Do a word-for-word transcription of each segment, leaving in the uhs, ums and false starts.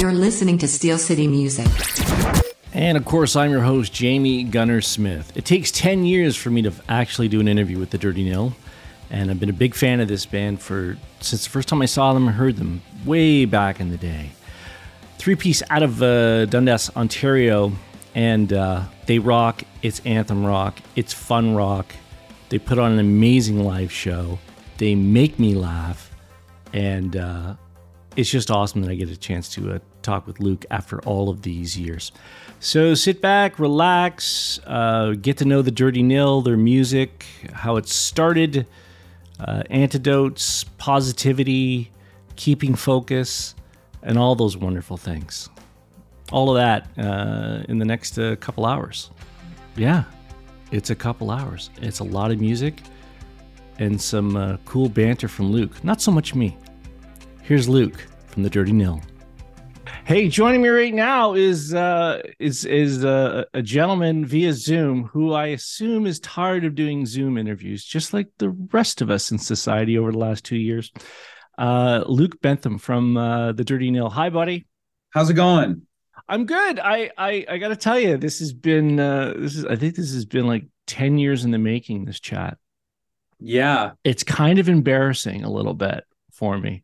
You're listening to Steel City Music. And of course, I'm your host, Jamie Gunner-Smith. It takes ten years for me to actually do an interview with The Dirty Nil, and I've been a big fan of this band for since the first time I saw them and heard them, way back in the day. Three-piece out of uh, Dundas, Ontario, and uh, they rock. It's anthem rock. It's fun rock. They put on an amazing live show. They make me laugh, and uh, it's just awesome that I get a chance to uh, talk with Luke after all of these years. So sit back, relax, uh, get to know The Dirty Nil, their music, how it started, uh, antidotes, positivity, keeping focus, and all those wonderful things. All of that uh, in the next uh, couple hours. Yeah, it's a couple hours. It's a lot of music and some uh, cool banter from Luke. Not so much me. Here's Luke from The Dirty Nil. Hey, joining me right now is uh, is is uh, a gentleman via Zoom who I assume is tired of doing Zoom interviews, just like the rest of us in society over the last two years. Uh, Luke Bentham from uh, The Dirty Nil. Hi, buddy. How's it going? I'm good. I I, I got to tell you, this has been uh, this is I think this has been like ten years in the making, this chat. Yeah, it's kind of embarrassing a little bit for me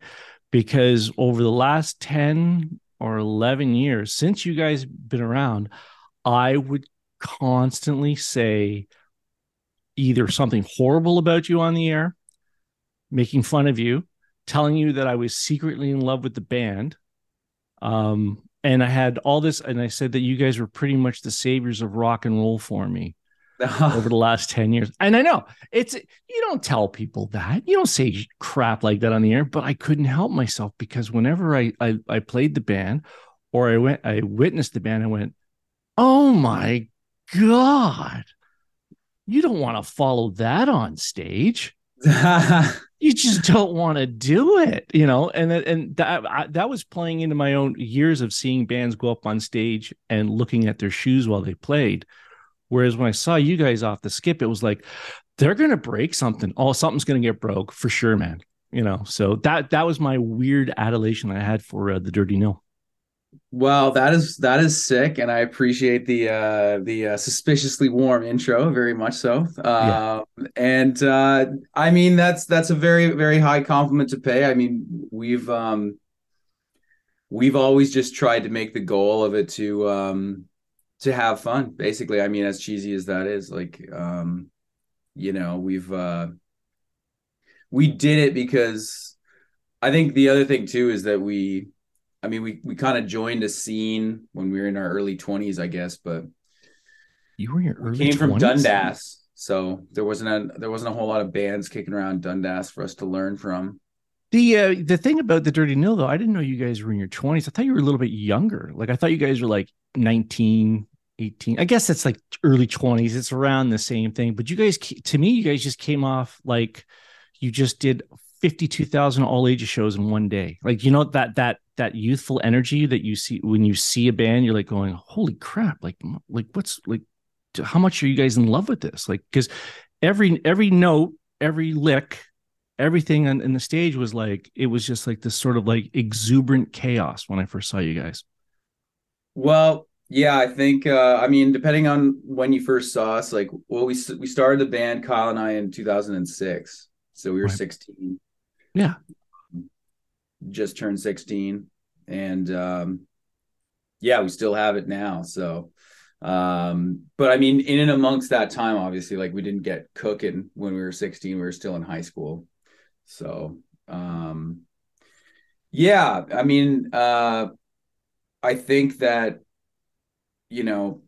because over the last ten or eleven years since you guys have been around, I would constantly say either something horrible about you on the air, making fun of you, telling you that I was secretly in love with the band. Um, and I had all this, and I said that you guys were pretty much the saviors of rock and roll for me over the last ten years. And I know it's, you don't tell people that, you don't say crap like that on the air, but I couldn't help myself because whenever I, I, I played the band or I went, I witnessed the band, I went, oh my God, you don't want to follow that on stage. You just don't want to do it, you know, and and that I, that was playing into my own years of seeing bands go up on stage and looking at their shoes while they played. Whereas when I saw you guys off the skip, it was like, they're going to break something. Oh, something's going to get broke for sure, man. You know, so that that was my weird adulation I had for uh, The Dirty Nil. Wow, that is that is sick, and I appreciate the uh, the uh, suspiciously warm intro, very much so. Uh, yeah. And uh, I mean, that's that's a very very high compliment to pay. I mean, we've um, we've always just tried to make the goal of it to um, to have fun, basically. I mean, as cheesy as that is, like um, you know, we've uh, we did it because I think the other thing too is that we. I mean, we, we kind of joined a scene when we were in our early twenties, I guess, but you were in your early came twenties? From Dundas. So there wasn't a, there wasn't a whole lot of bands kicking around Dundas for us to learn from. The, uh, the thing about The Dirty Nil though, I didn't know you guys were in your twenties. I thought you were a little bit younger. Like I thought you guys were like nineteen, eighteen. I guess that's like early twenties. It's around the same thing, but you guys, to me, you guys just came off like you just did fifty-two thousand all ages shows in one day. Like, you know, that, that, that youthful energy that you see when you see a band, you're like going, holy crap. Like, like what's like, how much are you guys in love with this? Like, cause every, every note, every lick, everything on, on the stage was like, it was just like this sort of like exuberant chaos when I first saw you guys. Well, yeah, I think, uh, I mean, depending on when you first saw us, like, well, we, we started the band, Kyle and I, in two thousand six. So we were right. sixteen. Yeah. Just turned sixteen. And um, yeah, we still have it now. So, um, but I mean, in and amongst that time, obviously, like we didn't get cooking when we were sixteen. We were still in high school. So um, yeah, I mean, uh, I think that, you know,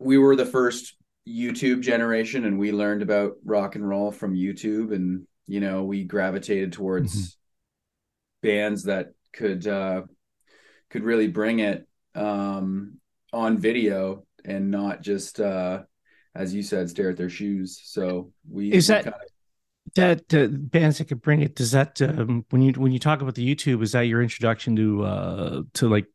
we were the first YouTube generation and we learned about rock and roll from YouTube, and you know we gravitated towards mm-hmm. bands that could uh could really bring it um on video and not just uh as you said stare at their shoes. So we is that kind of, that uh, bands that could bring it, does that um, when you when you talk about the YouTube, is that your introduction to uh to like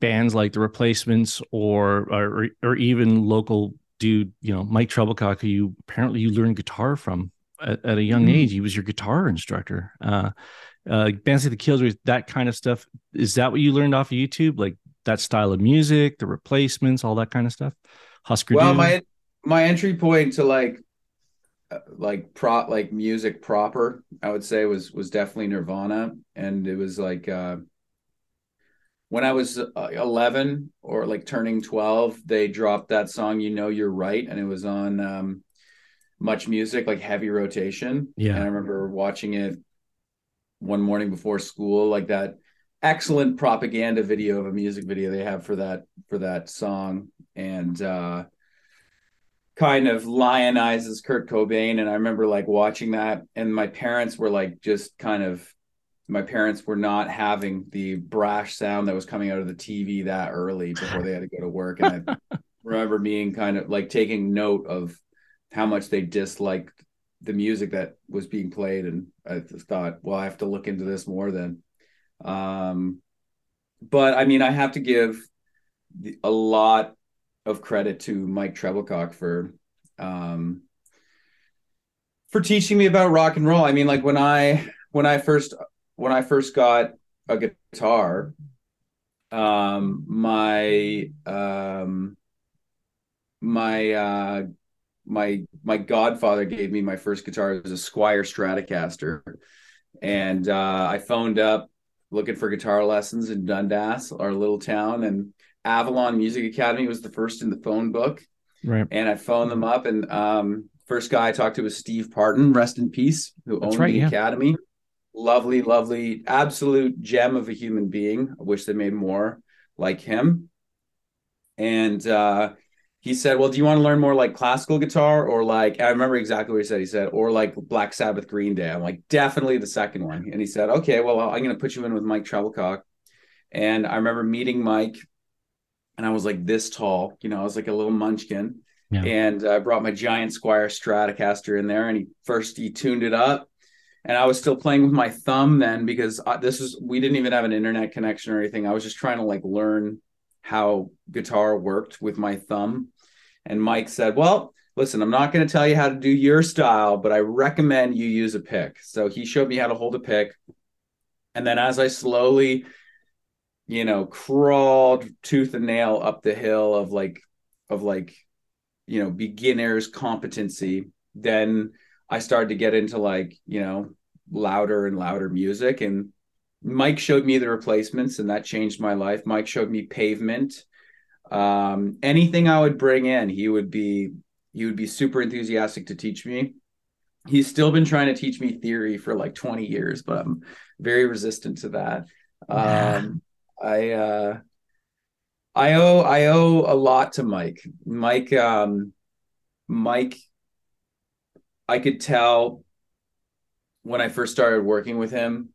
bands like The Replacements or or, or even local dude, you know, Mike Tebilcock, who you apparently you learned guitar from at, at a young mm-hmm. age. He was your guitar instructor. Uh, uh, bands like the Killjoys, that kind of stuff. Is that what you learned off of YouTube? Like that style of music, the Replacements, all that kind of stuff? Husker well, Doom? my my entry point to like like pro like music proper, I would say, was was definitely Nirvana, and it was like uh, when I was eleven or like turning twelve, they dropped that song, "You Know You're Right," and it was on um, Much Music, like heavy rotation. Yeah, and I remember watching it one morning before school, like that excellent propaganda video of a music video they have for that for that song, and uh, kind of lionizes Kurt Cobain. And I remember like watching that, and my parents were like just kind of. My parents were not having the brash sound that was coming out of the T V that early before they had to go to work. And I remember being kind of like taking note of how much they disliked the music that was being played. And I just thought, well, I have to look into this more then. Um, but I mean, I have to give the, a lot of credit to Mike Tebilcock for, um, for teaching me about rock and roll. I mean, like when I, when I first, When I first got a guitar, um, my um, my uh, my my godfather gave me my first guitar. It was a Squire Stratocaster, and uh, I phoned up looking for guitar lessons in Dundas, our little town, and Avalon Music Academy was the first in the phone book. Right, and I phoned them up, and um, first guy I talked to was Steve Parton, rest in peace, who That's owned right, the yeah. academy. Lovely, lovely, absolute gem of a human being. I wish they made more like him. And uh, he said, well, do you want to learn more like classical guitar or like, I remember exactly what he said. He said, or like Black Sabbath, Green Day. I'm like, definitely the second one. And he said, okay, well, I'm going to put you in with Mike Tebilcock. And I remember meeting Mike, and I was like this tall, you know, I was like a little munchkin. Yeah. And I brought my giant Squire Stratocaster in there, and he first, he tuned it up. And I was still playing with my thumb then, because I, this is, we didn't even have an internet connection or anything. I was just trying to like learn how guitar worked with my thumb. And Mike said, well, listen, I'm not going to tell you how to do your style, but I recommend you use a pick. So he showed me how to hold a pick. And then as I slowly, you know, crawled tooth and nail up the hill of like, of like, you know, beginner's competency, then I started to get into like, you know, louder and louder music. And Mike showed me the Replacements, and that changed my life. Mike showed me Pavement. Um, anything I would bring in, he would be, he would be super enthusiastic to teach me. He's still been trying to teach me theory for like twenty years, but I'm very resistant to that. Yeah. Um, I, uh, I owe, I owe a lot to Mike, Mike, um, Mike, I could tell when I first started working with him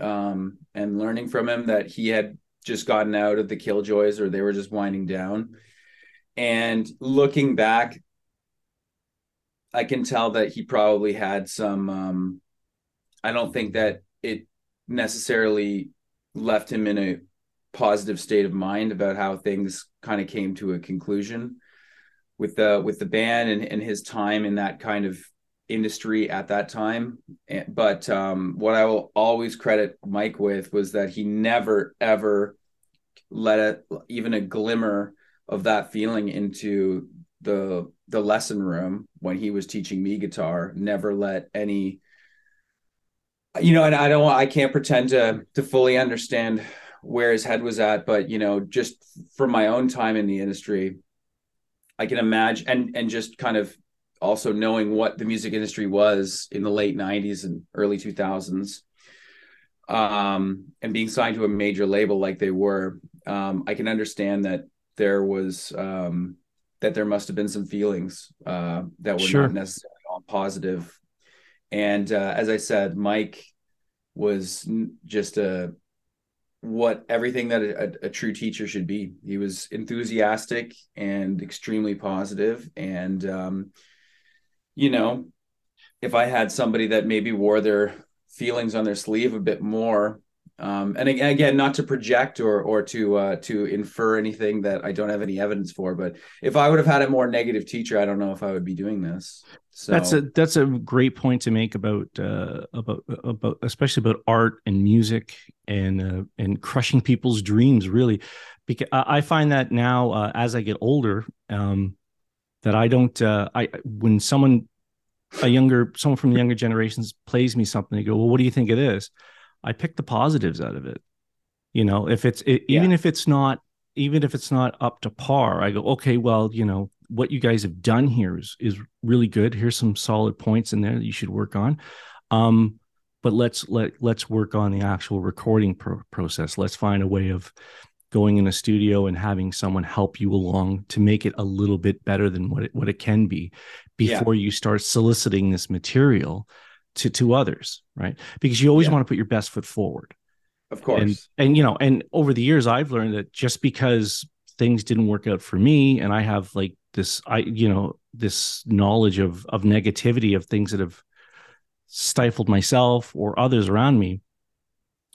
um, and learning from him that he had just gotten out of the Killjoys, or they were just winding down. And looking back, I can tell that he probably had some, um, I don't think that it necessarily left him in a positive state of mind about how things kind of came to a conclusion with the, with the band and, and his time in that kind of industry at that time. But um what I will always credit Mike with was that he never ever let it, even a glimmer of that feeling into the the lesson room when he was teaching me guitar. Never let any, you know, and I don't I can't pretend to to fully understand where his head was at, but you know, just from my own time in the industry, I can imagine, and and just kind of also knowing what the music industry was in the late nineties and early two thousands, um, and being signed to a major label like they were, um, I can understand that there was, um, that there must've been some feelings uh, that were sure. not necessarily all positive. And uh, as I said, Mike was just a, what everything that a, a true teacher should be. He was enthusiastic and extremely positive. And, um, you know, if I had somebody that maybe wore their feelings on their sleeve a bit more, Um, and again, not to project or or to uh, to infer anything that I don't have any evidence for, but if I would have had a more negative teacher, I don't know if I would be doing this. So that's a that's a great point to make about uh, about about especially about art and music and uh, and crushing people's dreams, really, because I find that now uh, as I get older, um, that I don't uh, I when someone a younger someone from the younger generations plays me something, they go, well, what do you think of this? I pick the positives out of it. You know, if it's it, even yeah. if it's not even if it's not up to par, I go, okay, well, you know, what you guys have done here is, is really good. Here's some solid points in there that you should work on. Um, but let's let let's work on the actual recording pro- process. Let's find a way of going in a studio and having someone help you along to make it a little bit better than what it what it can be before yeah. you start soliciting this material to to others, right? Because you always yeah. want to put your best foot forward, of course. And, and you know, and over the years I've learned that just because things didn't work out for me, and I have like this, I you know, this knowledge of of negativity of things that have stifled myself or others around me,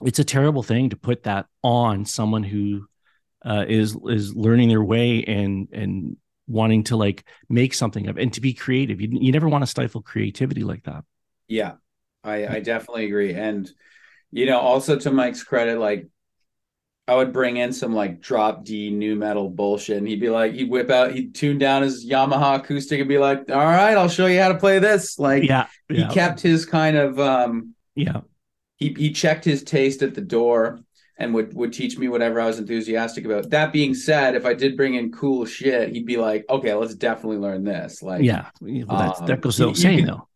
it's a terrible thing to put that on someone who uh, is is learning their way and and wanting to like make something of and to be creative. You you never want to stifle creativity like that. Yeah, I, I definitely agree. And, you know, also to Mike's credit, like I would bring in some like drop D new metal bullshit and he'd be like, he'd whip out, he'd tune down his Yamaha acoustic and be like, all right, I'll show you how to play this. Like yeah, yeah. he kept his kind of, um, yeah, he, he checked his taste at the door and would, would teach me whatever I was enthusiastic about. That being said, if I did bring in cool shit, he'd be like, okay, let's definitely learn this. Like, yeah, well, that's, um, that goes without saying though.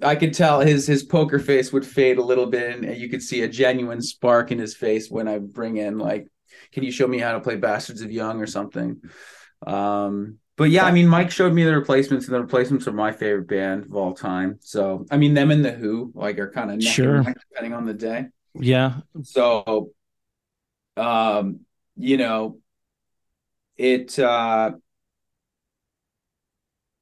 I could tell his his poker face would fade a little bit, and you could see a genuine spark in his face when I bring in like, "Can you show me how to play Bastards of Young" or something? Um, but yeah, I mean, Mike showed me The Replacements, and The Replacements are my favorite band of all time. So I mean, them and The Who like are kind of sure depending on the day. Yeah. So, um, you know, it. Uh,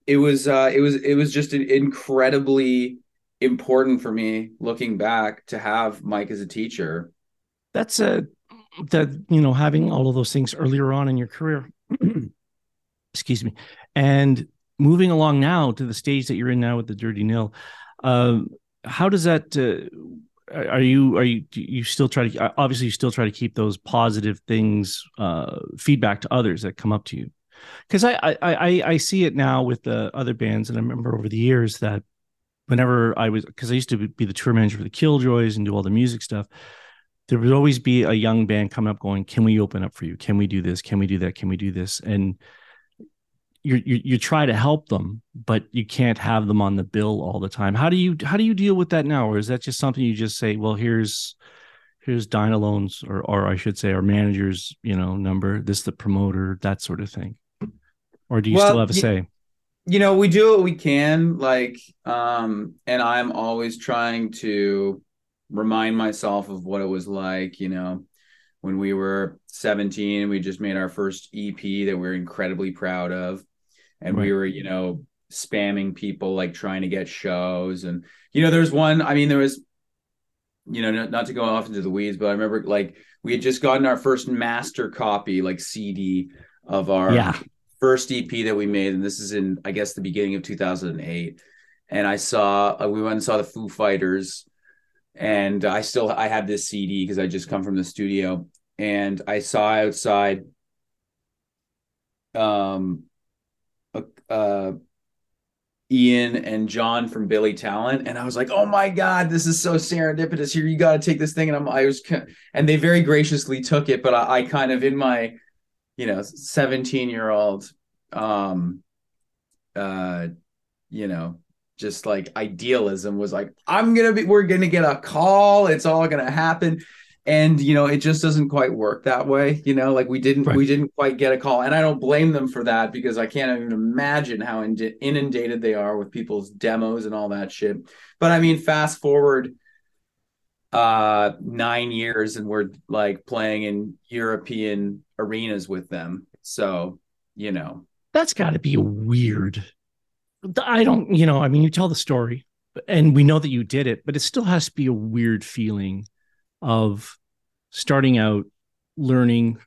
It was uh, it was it was just an incredibly important for me looking back to have Mike as a teacher. That's a that you know having all of those things earlier on in your career. Excuse me, and moving along now to the stage that you're in now with The Dirty Nil. Um, how does that? Uh, are you are you do you still try to obviously you still try to keep those positive things uh, feedback to others that come up to you? Because I, I I I see it now with the other bands, and I remember over the years that whenever I was, because I used to be the tour manager for the Killjoys and do all the music stuff, there would always be a young band coming up going, "Can we open up for you? Can we do this? Can we do that? Can we do this?" And you you you try to help them, but you can't have them on the bill all the time. How do you how do you deal with that now, or is that just something you just say, "Well, here's here's Dynalone's, or or I should say, our manager's, you know, number. This is the promoter," that sort of thing. Or do you well, still have a say? You know, we do what we can, like, um, and I'm always trying to remind myself of what it was like, you know, when we were seventeen and we just made our first E P that we're incredibly proud of. And right. we were, you know, spamming people, like trying to get shows. And, you know, there's one, I mean, there was, you know, not, not to go off into the weeds, but I remember like we had just gotten our first master copy, like C D of our... Yeah. first E P that we made, and this is in, I guess, the beginning of two thousand eight. And I saw, uh, we went and saw the Foo Fighters, and I still, I had this C D because I just come from the studio, and I saw outside um, uh, uh, Ian and John from Billy Talent, and I was like, oh my God, this is so serendipitous here, you got to take this thing, and I'm, I was, and they very graciously took it, but I, I kind of, in my, you know, seventeen year old, um, uh, you know, just like idealism was like, I'm going to be, we're going to get a call. It's all going to happen. And, you know, it just doesn't quite work that way. You know, like we didn't, right. we didn't quite get a call, and I don't blame them for that, because I can't even imagine how inundated they are with people's demos and all that shit. But I mean, fast forward, uh, nine years and we're like playing in European arenas with them, so you know that's got to be weird. I don't, you know, I mean, you tell the story, and we know that you did it, but it still has to be a weird feeling of starting out, learning,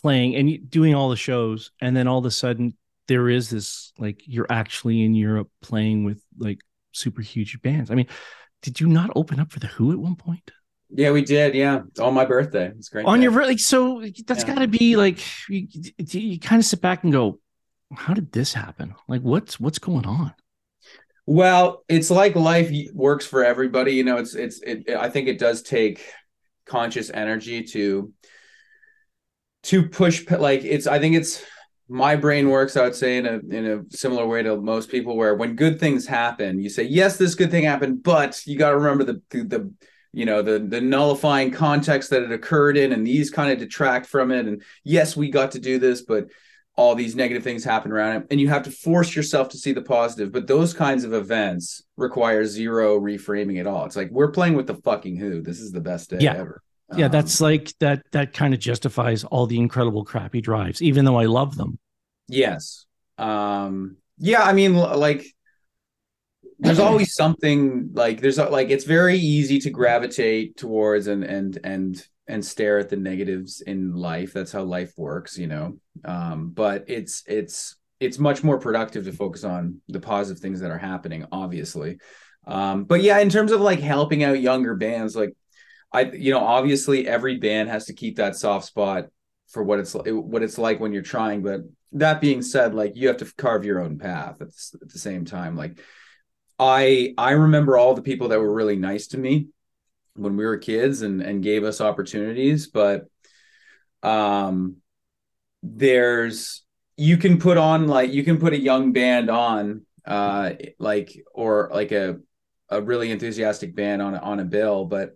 playing, and doing all the shows, and then all of a sudden there is this, like, you're actually in Europe playing with, like, super huge bands. I mean, did you not open up for The Who at one point? Yeah, we did. Yeah, it's on my birthday. It's great. On day. Your birthday, like, so that's yeah. got to be like you, you kind of sit back and go, "How did this happen? Like, what's what's going on?" Well, it's like life works for everybody. You know, it's it's. It, I think it does take conscious energy to to push. Like, it's. I think it's my brain works. I would say in a in a similar way to most people, where when good things happen, you say, "Yes, this good thing happened," but you got to remember the the. you know, the the nullifying context that it occurred in, and these kind of detract from it. And yes, we got to do this, but all these negative things happen around it. And you have to force yourself to see the positive. But those kinds of events require zero reframing at all. It's like, we're playing with the fucking Who. This is the best day yeah. ever. Yeah, um, that's like that that kind of justifies all the incredible crappy drives, even though I love them. Yes. Um, yeah, I mean, like, there's always something, like, there's like, it's very easy to gravitate towards and, and, and, and stare at the negatives in life. That's how life works, you know? Um, but it's, it's, it's much more productive to focus on the positive things that are happening, obviously. Um, but yeah, in terms of, like, helping out younger bands, like, I, you know, obviously every band has to keep that soft spot for what it's, what it's like when you're trying. But that being said, like, you have to carve your own path at the, at the same time. Like, I I remember all the people that were really nice to me when we were kids and, and gave us opportunities, but um, there's, you can put on, like, you can put a young band on, uh, like, or like a, a really enthusiastic band on, on a bill, but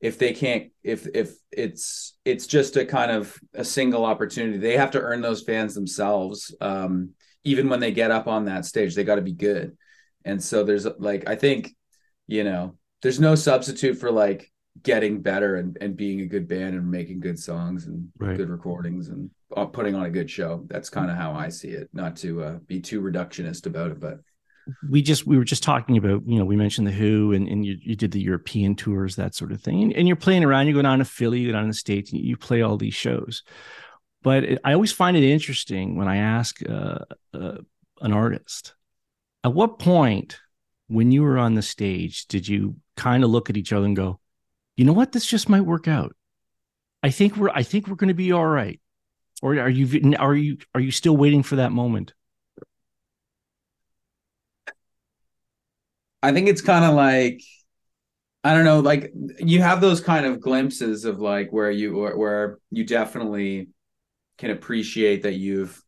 if they can't, if, if it's, it's just a kind of a single opportunity, they have to earn those fans themselves. Um, even when they get up on that stage, they got to be good. And so there's, like, I think, you know, there's no substitute for, like, getting better and, and being a good band and making good songs and right. good recordings and putting on a good show. That's kind of how I see it, not to uh, be too reductionist about it. But we just, we were just talking about, you know, we mentioned The Who, and, and you, you did the European tours, that sort of thing. And, and you're playing around, you go down to Philly, you go down to the States, and you play all these shows. But it, I always find it interesting when I ask uh, uh, an artist, at what point, when you were on the stage, did you kind of look at each other and go, "You know what? This just might work out. I think we're, I think we're going to be all right." Or are you, are you, are you still waiting for that moment? I think it's kind of like, I don't know, like, you have those kind of glimpses of, like, where you, where you definitely can appreciate that you've,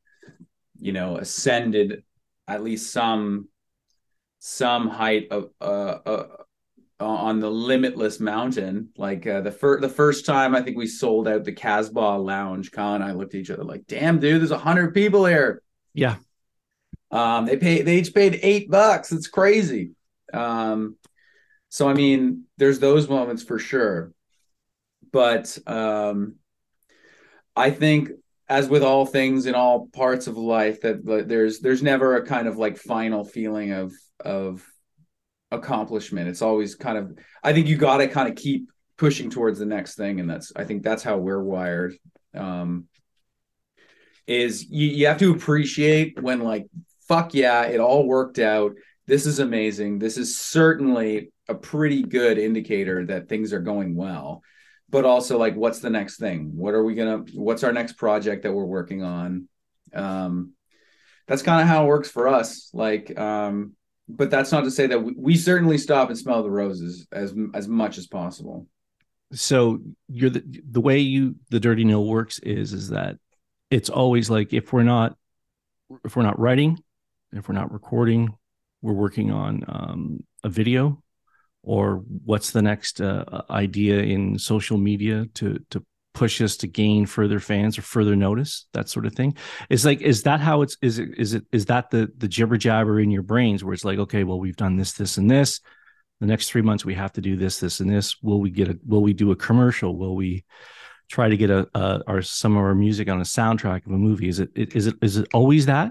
you know, ascended at least some some height of uh, uh on the limitless mountain. Like uh, the first the first time I think we sold out the Casbah lounge, Kyle and I looked at each other like, "Damn, dude, there's a hundred people here." Yeah. Um, they pay they each paid eight bucks. It's crazy. Um, so I mean, there's those moments for sure, but um, I think, as with all things in all parts of life, that like, there's there's never a kind of like final feeling of of accomplishment. It's always kind of, I think you got to kind of keep pushing towards the next thing, and that's I think that's how we're wired. Um, is you you have to appreciate when, like, fuck yeah, it all worked out. This is amazing. This is certainly a pretty good indicator that things are going well. But also, like, what's the next thing? What are we gonna? What's our next project that we're working on? Um, that's kind of how it works for us. Like, um, but that's not to say that we, we certainly stop and smell the roses as as much as possible. So you're the the way you the Dirty Nil works is is that it's always like, if we're not if we're not writing, if we're not recording, we're working on um, a video. Or what's the next uh, idea in social media to to push us to gain further fans or further notice, that sort of thing. It's like, is that how it's is it is it is that the the jibber jabber in your brains where it's like, okay, well, we've done this, this, and this. The next three months we have to do this, this, and this. Will we get a will we do a commercial? Will we try to get a, a our some of our music on a soundtrack of a movie? Is it is it is it always that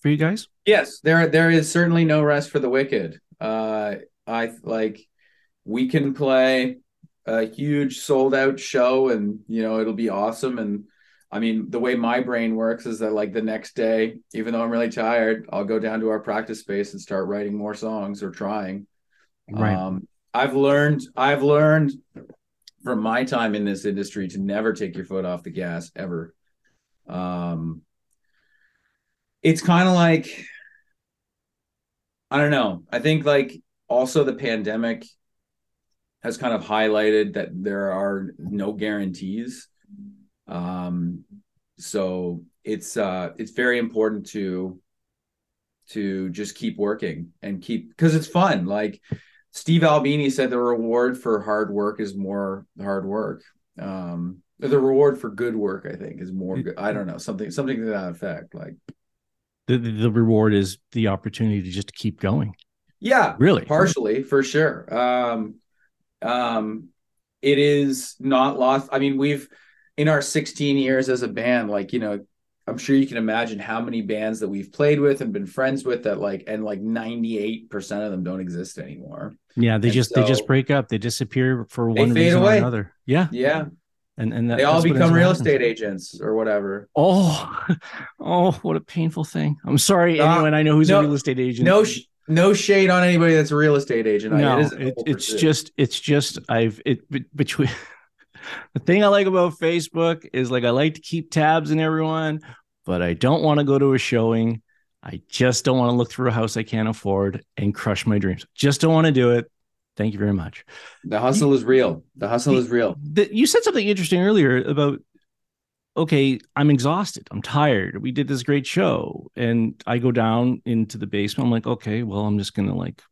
for you guys? Yes, there there is certainly no rest for the wicked. Uh, I like. We can play a huge sold out show, and, you know, it'll be awesome. And I mean, the way my brain works is that, like, the next day, even though I'm really tired, I'll go down to our practice space and start writing more songs or trying. Right. Um, I've learned, I've learned from my time in this industry to never take your foot off the gas ever. Um, it's kind of like, I don't know. I think, like, also the pandemic has kind of highlighted that there are no guarantees. Um, so it's, uh, it's very important to, to just keep working and keep, cause it's fun. Like Steve Albini said, the reward for hard work is more hard work. Um, the reward for good work, I think, is more good. I don't know, something, something to that effect. Like the, the reward is the opportunity to just keep going. Yeah, really, partially for sure. Um, um, it is not lost. I mean, we've, in our sixteen years as a band, like, you know, I'm sure you can imagine how many bands that we've played with and been friends with that, like, and like ninety-eight percent of them don't exist anymore. Yeah. They and just, so, they just break up. They disappear for one reason away. or another. Yeah. Yeah. And, and that, they all become real estate agents or whatever. Oh, oh, what a painful thing. I'm sorry. Uh, anyone I know who's no, a real estate agent. No, sh- no shade on anybody that's a real estate agent. No, I, it it, it's pursuit. just, it's just, I've, it b- between, the thing I like about Facebook is, like, I like to keep tabs on everyone, but I don't want to go to a showing. I just don't want to look through a house I can't afford and crush my dreams. Just don't want to do it. Thank you very much. The hustle you, is real. The hustle the, is real. The, you said something interesting earlier about, okay, I'm exhausted. I'm tired. We did this great show. And I go down into the basement. I'm like, okay, well, I'm just going to, like,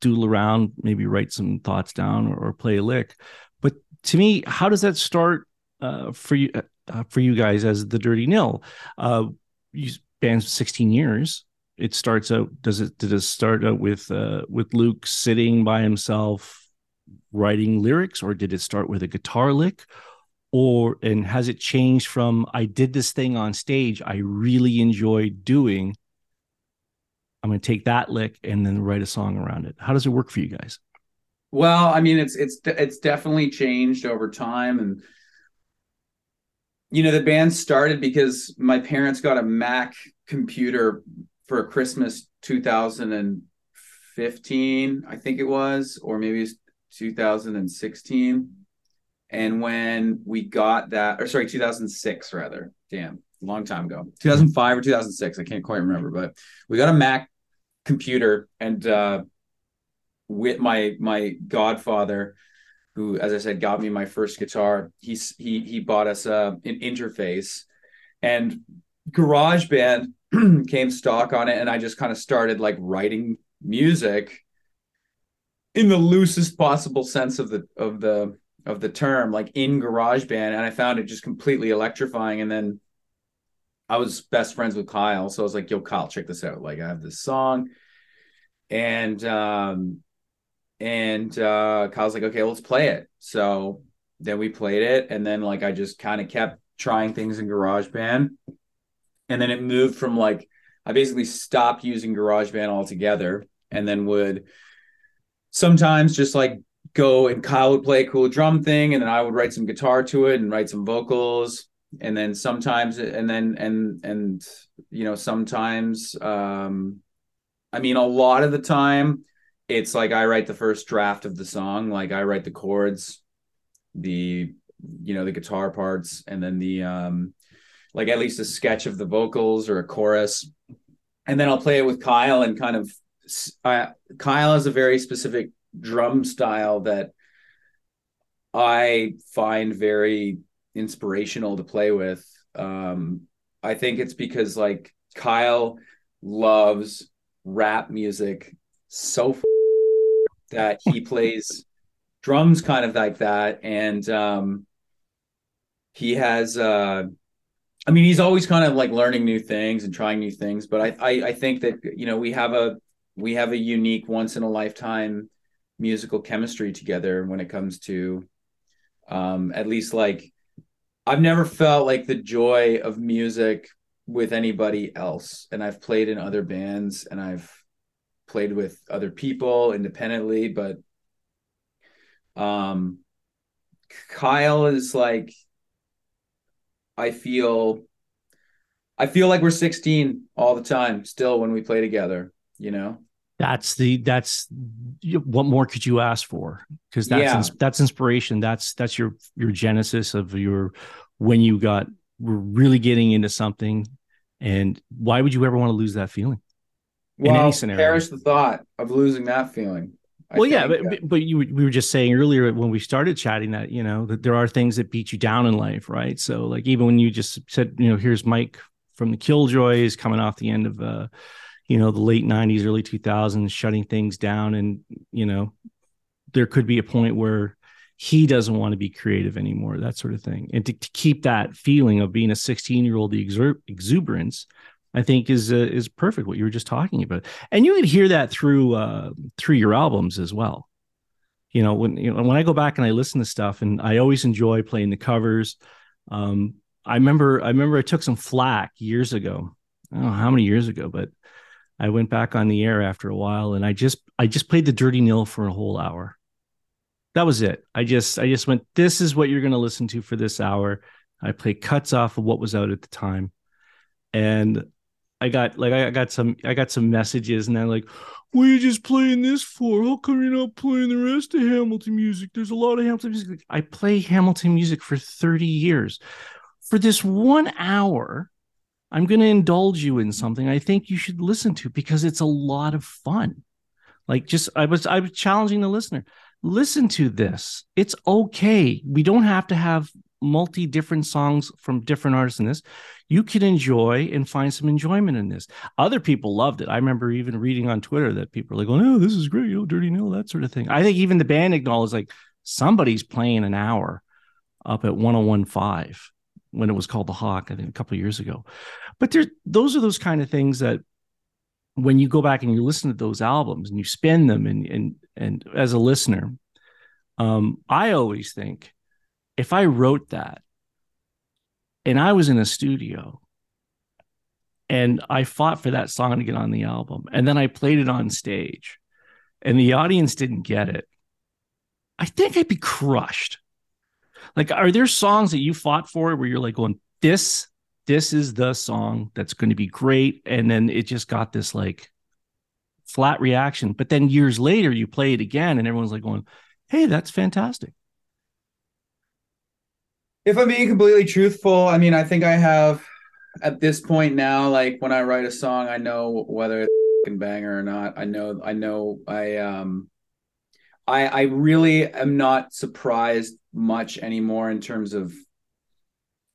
doodle around, maybe write some thoughts down or, or play a lick. But to me, how does that start uh, for you uh, for you guys as the Dirty Nil? Uh, you band sixteen years. It starts out. Does it? Did it start out with uh, with Luke sitting by himself writing lyrics, or did it start with a guitar lick? Or and has it changed from I did this thing on stage I really enjoyed doing? I'm going to take that lick and then write a song around it. How does it work for you guys? Well, I mean, it's it's it's definitely changed over time. And, you know, the band started because my parents got a Mac computer for Christmas two thousand fifteen, I think it was, or maybe it's two thousand sixteen. And when we got that, or sorry, two thousand six, rather. Damn, a long time ago. two thousand five or two thousand six, I can't quite remember. But we got a Mac computer, and uh with my my godfather, who, as I said, got me my first guitar, he he he bought us uh, an interface, and GarageBand came stock on it, and I just kind of started, like, writing music in the loosest possible sense of the of the of the term, like, in GarageBand, and I found it just completely electrifying. And then I was best friends with Kyle, so I was like, "Yo, Kyle, check this out! Like, I have this song," and um. And uh, Kyle's like, okay, let's play it. So then we played it. And then, like, I just kind of kept trying things in GarageBand. And then it moved from, like, I basically stopped using GarageBand altogether, and then would sometimes just, like, go and Kyle would play a cool drum thing, and then I would write some guitar to it and write some vocals. And then sometimes, and then, and, and, you know, sometimes, um, I mean, a lot of the time, it's like I write the first draft of the song, like I write the chords, the, you know, the guitar parts, and then the, um, like at least a sketch of the vocals or a chorus. And then I'll play it with Kyle, and kind of, uh, Kyle has a very specific drum style that I find very inspirational to play with. Um, I think it's because, like, Kyle loves rap music so f- that he plays drums kind of like that, and um he has uh I mean, he's always kind of, like, learning new things and trying new things, but I, I I think that, you know, we have a we have a unique once in a lifetime musical chemistry together when it comes to um at least, like, I've never felt like the joy of music with anybody else, and I've played in other bands, and I've played with other people independently, but um Kyle is like, I feel, I feel like we're sixteen all the time still when we play together, you know? That's the, that's what more could you ask for? Cause that's, yeah. ins- that's inspiration. That's, that's your, your genesis of your, when you got, we're really getting into something. And why would you ever want to lose that feeling? Well, in any scenario? Perish the thought of losing that feeling. I well, yeah, but, that. but you we were just saying earlier when we started chatting that, you know, that there are things that beat you down in life, right? So like, even when you just said, you know, here's Mike from the Killjoys coming off the end of, uh, you know, the late nineties, early two thousands, shutting things down. And, you know, there could be a point where he doesn't want to be creative anymore, that sort of thing. And to, to keep that feeling of being a sixteen-year-old, the exu- exuberance, I think is uh, is perfect what you were just talking about. And you could hear that through uh, through your albums as well. You know, when you know, when I go back and I listen to stuff, and I always enjoy playing the covers. Um, I remember I remember I took some flack years ago. I don't know how many years ago, but I went back on the air after a while, and I just I just played The Dirty Nil for a whole hour. That was it. I just I just went, this is what you're going to listen to for this hour. I played cuts off of what was out at the time, and I got like I got some I got some messages, and they're like, "What are you just playing this for? How come you're not playing the rest of Hamilton music? There's a lot of Hamilton music." I play Hamilton music for thirty years. For this one hour, I'm going to indulge you in something I think you should listen to because it's a lot of fun. Like, just I was I was challenging the listener. Listen to this. It's okay. We don't have to have multi different songs from different artists in this. You can enjoy and find some enjoyment in this. Other people loved it. I remember even reading on Twitter that people were like, "Oh no, this is great, you know, Dirty Nil," that sort of thing. I think even the band acknowledged, like, somebody's playing an hour up at one oh one point five when it was called The Hawk, I think a couple of years ago. But there, those are those kind of things that when you go back and you listen to those albums and you spin them, and and and as a listener, um, I always think, if I wrote that and I was in a studio and I fought for that song to get on the album, and then I played it on stage and the audience didn't get it, I think I'd be crushed. Like, are there songs that you fought for where you're like going, this, this is the song that's going to be great, and then it just got this like flat reaction, but then years later you play it again and everyone's like going, hey, that's fantastic? If I'm being completely truthful, I mean, I think I have at this point now, like when I write a song, I know whether it's a banger or not. I know, I know, I, um, I, I really am not surprised much anymore in terms of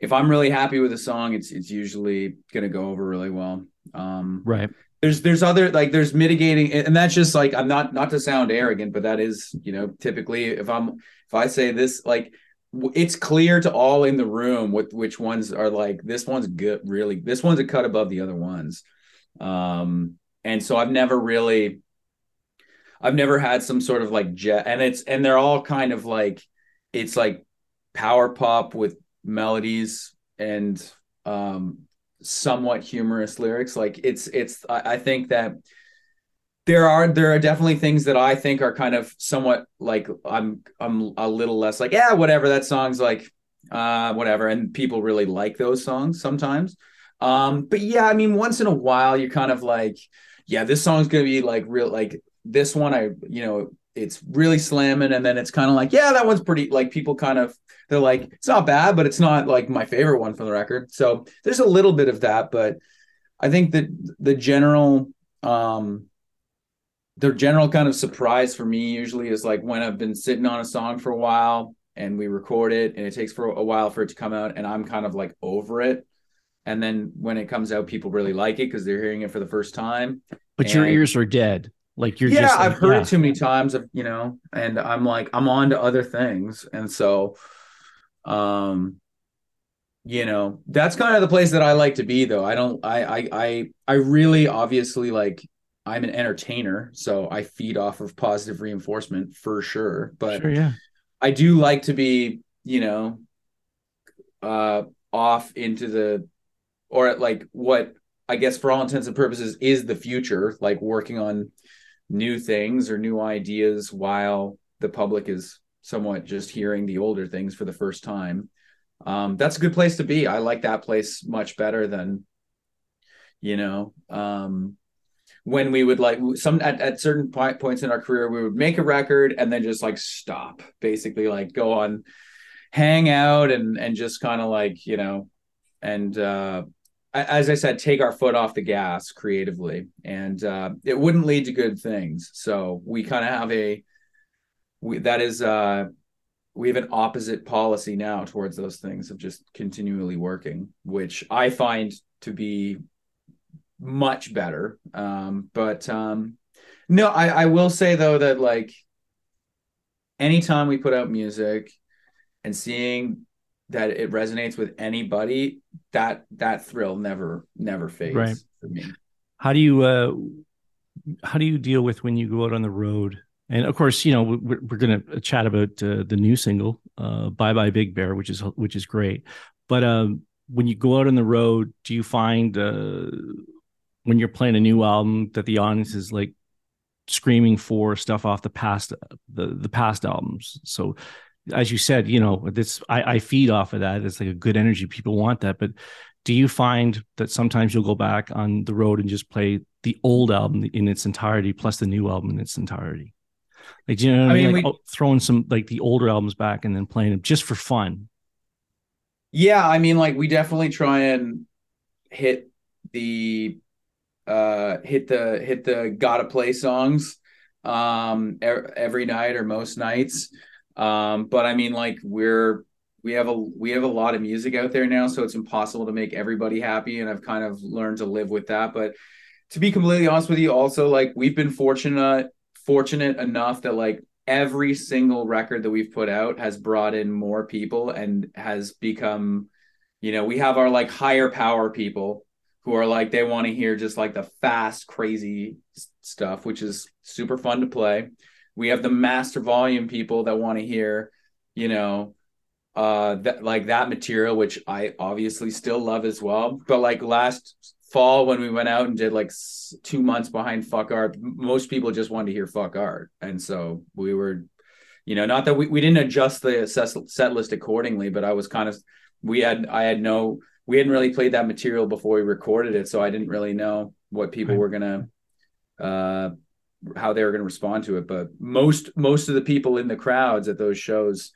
if I'm really happy with a song, it's, it's usually going to go over really well. Um, right. There's, there's other, like there's mitigating, and that's just like, I'm not, not to sound arrogant, but that is, you know, typically if I'm, if I say this, like, it's clear to all in the room what which ones are like, this one's good, really, this one's a cut above the other ones. Um, and so I've never really, I've never had some sort of like jet, and it's, and they're all kind of like, it's like power pop with melodies and um, somewhat humorous lyrics. Like it's, it's, I, I think that There are there are definitely things that I think are kind of somewhat like I'm I'm a little less like, yeah, whatever, that song's like uh whatever, and people really like those songs sometimes. Um but yeah, I mean, once in a while you're kind of like, yeah, this song's gonna be like real, like this one, I you know, it's really slamming, and then it's kind of like, yeah, that one's pretty, like people kind of, they're like, it's not bad, but it's not like my favorite one for the record. So there's a little bit of that, but I think that the general um the general kind of surprise for me usually is like when I've been sitting on a song for a while and we record it and it takes for a while for it to come out and I'm kind of like over it. And then when it comes out, people really like it because they're hearing it for the first time. But and your ears are dead. Like you're yeah, just, I've like, heard yeah. it too many times, you know, and I'm like, I'm on to other things. And so, um, you know, that's kind of the place that I like to be though. I don't, I, I, I, I really obviously like, I'm an entertainer, so I feed off of positive reinforcement for sure. But sure, yeah. I do like to be, you know, uh, off into the, or at like what I guess for all intents and purposes is the future, like working on new things or new ideas while the public is somewhat just hearing the older things for the first time. Um, that's a good place to be. I like that place much better than, you know, um, when we would like some at, at certain point, points in our career, we would make a record and then just like stop, basically like go on, hang out and, and just kind of like, you know, and uh, as I said, take our foot off the gas creatively, and uh, it wouldn't lead to good things. So we kind of have a, we, that is uh we have an opposite policy now towards those things of just continually working, which I find to be much better. Um, but um, no, I, I will say though that like anytime we put out music and seeing that it resonates with anybody, that that thrill never never fades right. for me. How do you uh, how do you deal with when you go out on the road? And of course, you know, we're, we're going to chat about uh, the new single, uh, "Bye Bye Big Bear," which is which is great. But um, when you go out on the road, do you find uh, when you're playing a new album that the audience is like screaming for stuff off the past the the past albums? So, as you said, you know, this I, I feed off of that. It's like a good energy. People want that. But do you find that sometimes you'll go back on the road and just play the old album in its entirety plus the new album in its entirety? Like, do you know what I mean? mean? Like, we, throwing some like the older albums back and then playing them just for fun. Yeah, I mean, like we definitely try and hit the uh, hit the hit the gotta play songs um, er- every night or most nights. Um, but I mean, like we're we have a we have a lot of music out there now, so it's impossible to make everybody happy. And I've kind of learned to live with that. But to be completely honest with you, also like we've been fortunate. fortunate enough that like every single record that we've put out has brought in more people and has become, you know, we have our like higher power people who are like, they want to hear just like the fast, crazy stuff, which is super fun to play. We have the master volume people that want to hear, you know, uh, that like that material, which I obviously still love as well. But like last fall when we went out and did like two months behind Fuck Art, most people just wanted to hear Fuck Art. And so we were, you know, not that we, we didn't adjust the set list accordingly, but I was kind of, we had, I had no, we hadn't really played that material before we recorded it. So I didn't really know what people were going to, uh, how they were going to respond to it. But most, most of the people in the crowds at those shows,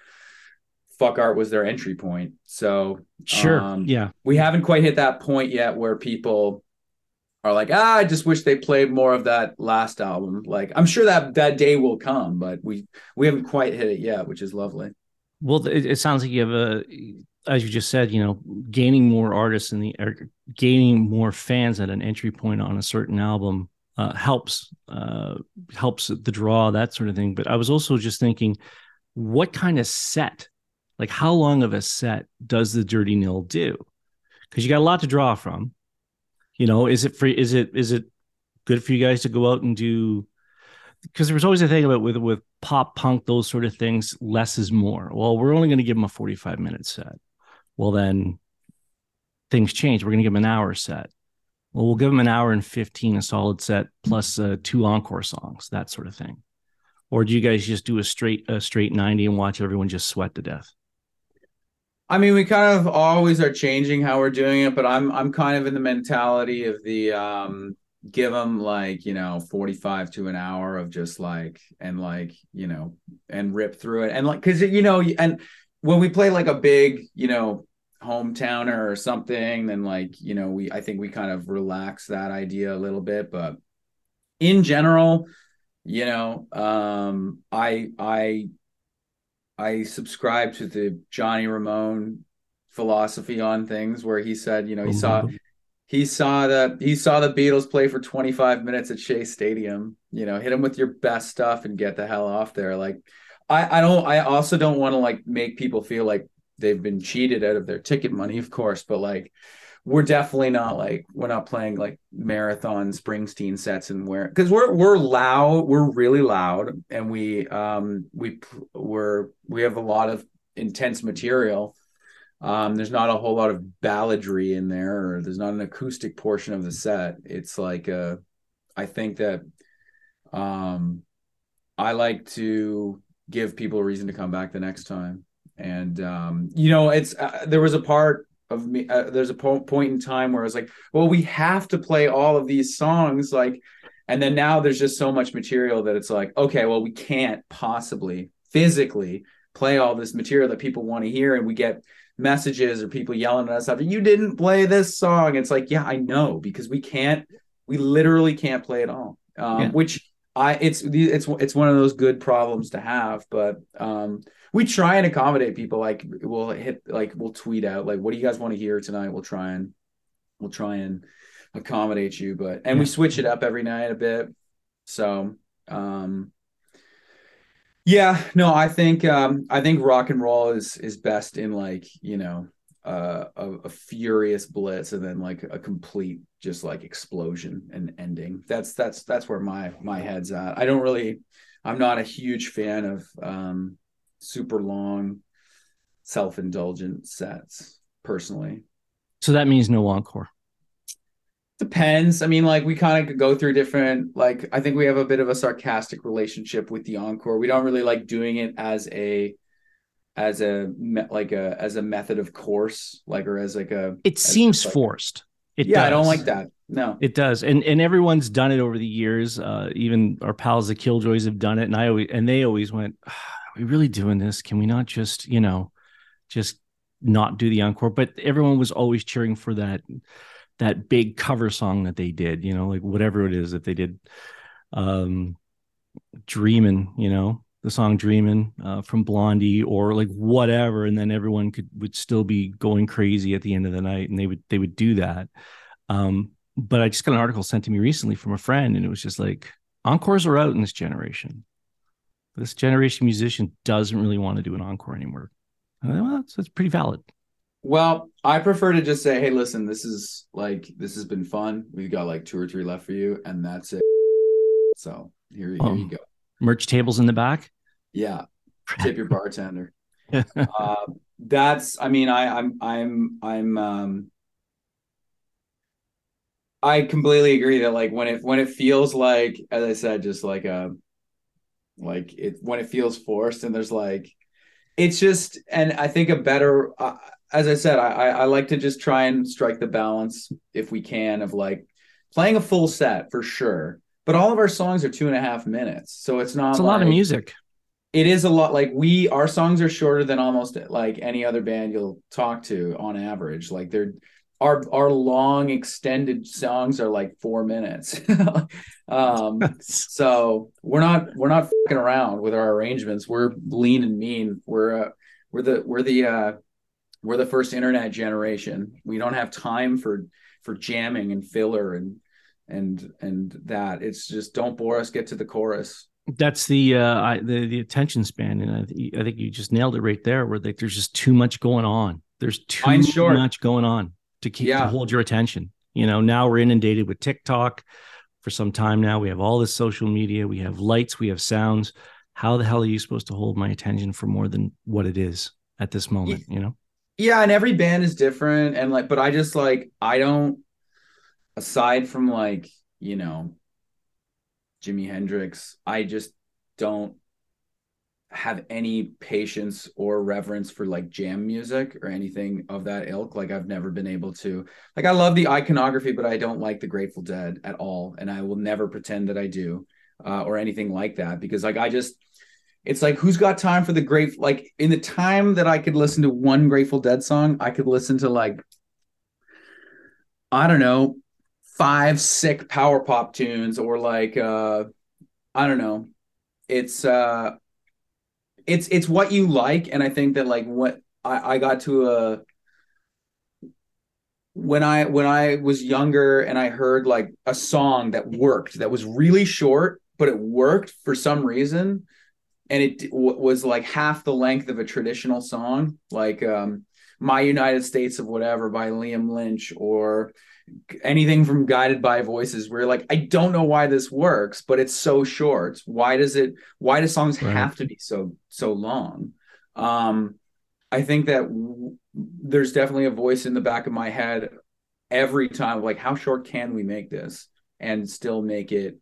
Fuck Art was their entry point. So sure. Um, yeah. We haven't quite hit that point yet where people are like, ah, I just wish they played more of that last album. Like I'm sure that that day will come, but we, we haven't quite hit it yet, which is lovely. Well, it, it sounds like you have a, as you just said, you know, gaining more artists and the or gaining more fans at an entry point on a certain album uh, helps, uh, helps the draw, that sort of thing. But I was also just thinking what kind of set, like how long of a set does the Dirty Nil do? Because you got a lot to draw from, you know. Is it for? Is it is it good for you guys to go out and do? Because there was always a thing about with with pop punk, those sort of things. Less is more. Well, we're only going to give them a forty-five minute set. Well, then things change. We're going to give them an hour set. Well, we'll give them an hour and fifteen, a solid set plus uh, two encore songs, that sort of thing. Or do you guys just do a straight a straight ninety and watch everyone just sweat to death? I mean, we kind of always are changing how we're doing it, but I'm I'm kind of in the mentality of the um, give them like, you know, forty-five to an hour of just like, and like, you know, and rip through it. And like, cause you know, and when we play like a big, you know, hometowner or something, then like, you know, we, I think we kind of relax that idea a little bit, but in general, you know, um, I, I, I subscribe to the Johnny Ramone philosophy on things where he said, you know, he saw, he saw the, he saw the Beatles play for twenty-five minutes at Shea Stadium, you know, hit them with your best stuff and get the hell off there. Like, I, I don't, I also don't want to like make people feel like they've been cheated out of their ticket money, of course, but like, we're definitely not like, we're not playing like marathon Springsteen sets and where, cause we're, we're loud. We're really loud. And we, um, we, we're, we have a lot of intense material. Um, there's not a whole lot of balladry in there, or there's not an acoustic portion of the set. It's like, uh, I think that, um, I like to give people a reason to come back the next time. And, um, you know, it's, uh, there was a part of me, uh, there's a po- point in time where I was like, well, we have to play all of these songs. Like, and then now there's just so much material that it's like, okay, well, we can't possibly physically play all this material that people want to hear. And we get messages or people yelling at us after, you didn't play this song. It's like, yeah, I know, because we can't, we literally can't play it all. Um, yeah. Which I, it's, it's, it's one of those good problems to have, but, um, we try and accommodate people. Like we'll hit, like we'll tweet out, like, what do you guys want to hear tonight? We'll try and we'll try and accommodate you, but, and yeah. we switch it up every night a bit. So, um, yeah, no, I think, um, I think rock and roll is, is best in like, you know, uh, a, a furious blitz and then like a complete, just like explosion and ending. That's, that's, that's where my, my head's at. I don't really, I'm not a huge fan of, um, super long, self-indulgent sets personally. So that means no encore. Depends. I mean, like we kind of go through different, like, I think we have a bit of a sarcastic relationship with the encore. We don't really like doing it as a, as a, like a, as a method of course, like, or as like a, it seems like, forced. It yeah. Does. I don't like that. No, it does. And, and everyone's done it over the years. Uh, even our pals, the Killjoys, have done it. And I always, and they always went, we really doing this? Can we not just, you know, just not do the encore? But everyone was always cheering for that, that big cover song that they did, you know, like whatever it is that they did. Um, Dreamin', you know, the song Dreamin' uh, from Blondie or like whatever. And then everyone could, would still be going crazy at the end of the night. And they would, they would do that. Um, but I just got an article sent to me recently from a friend and it was just like, encores are out in this generation. This generation musician doesn't really want to do an encore anymore. And I thought, well, that's, that's pretty valid. Well, I prefer to just say, hey, listen, this is like, this has been fun. We've got like two or three left for you and that's it. So here, here um, you go. Merch tables in the back. Yeah. Tip your bartender. uh, that's, I mean, I, I'm, I'm, I'm, um, I completely agree that like when it, when it feels like, as I said, just like a, like it when it feels forced and there's like it's just and I think a better uh, as I said I I like to just try and strike the balance if we can of like playing a full set for sure, but all of our songs are two and a half minutes so it's not it's a like, lot of music. It is a lot like we our songs are shorter than almost like any other band you'll talk to on average. Like they're our our long extended songs are like four minutes. um, so we're not, we're not fucking around with our arrangements. We're lean and mean. We're, uh, we're the, we're the, uh, we're the first internet generation. We don't have time for, for jamming and filler and, and, and that it's just, don't bore us, get to the chorus. That's the, uh, I, the, the attention span. And I, th- I think you just nailed it right there where like, there's just too much going on. There's too much going on. To keep yeah. to hold your attention. You know, now we're inundated with TikTok for some time now. We have all this social media, we have lights, we have sounds. How the hell are you supposed to hold my attention for more than what it is at this moment, you know? Yeah, and every band is different and like but I just like I don't aside from like, you know, Jimi Hendrix, I just don't have any patience or reverence for like jam music or anything of that ilk. Like I've never been able to, like I love the iconography, but I don't like the Grateful Dead at all. And I will never pretend that I do uh, or anything like that. Because like, I just, it's like, who's got time for the great, like in the time that I could listen to one Grateful Dead song, I could listen to like, I don't know, five sick power pop tunes or like, uh, I don't know. It's, uh, It's it's what you like, and I think that like what I, I got to a when I when I was younger and I heard like a song that worked that was really short but it worked for some reason, and it w- was like half the length of a traditional song like um, My United States of Whatever by Liam Lynch or anything from Guided by Voices where like I don't know why this works but it's so short. Why does it why do songs right. have to be so so long? um I think that w- there's definitely a voice in the back of my head every time like how short can we make this and still make it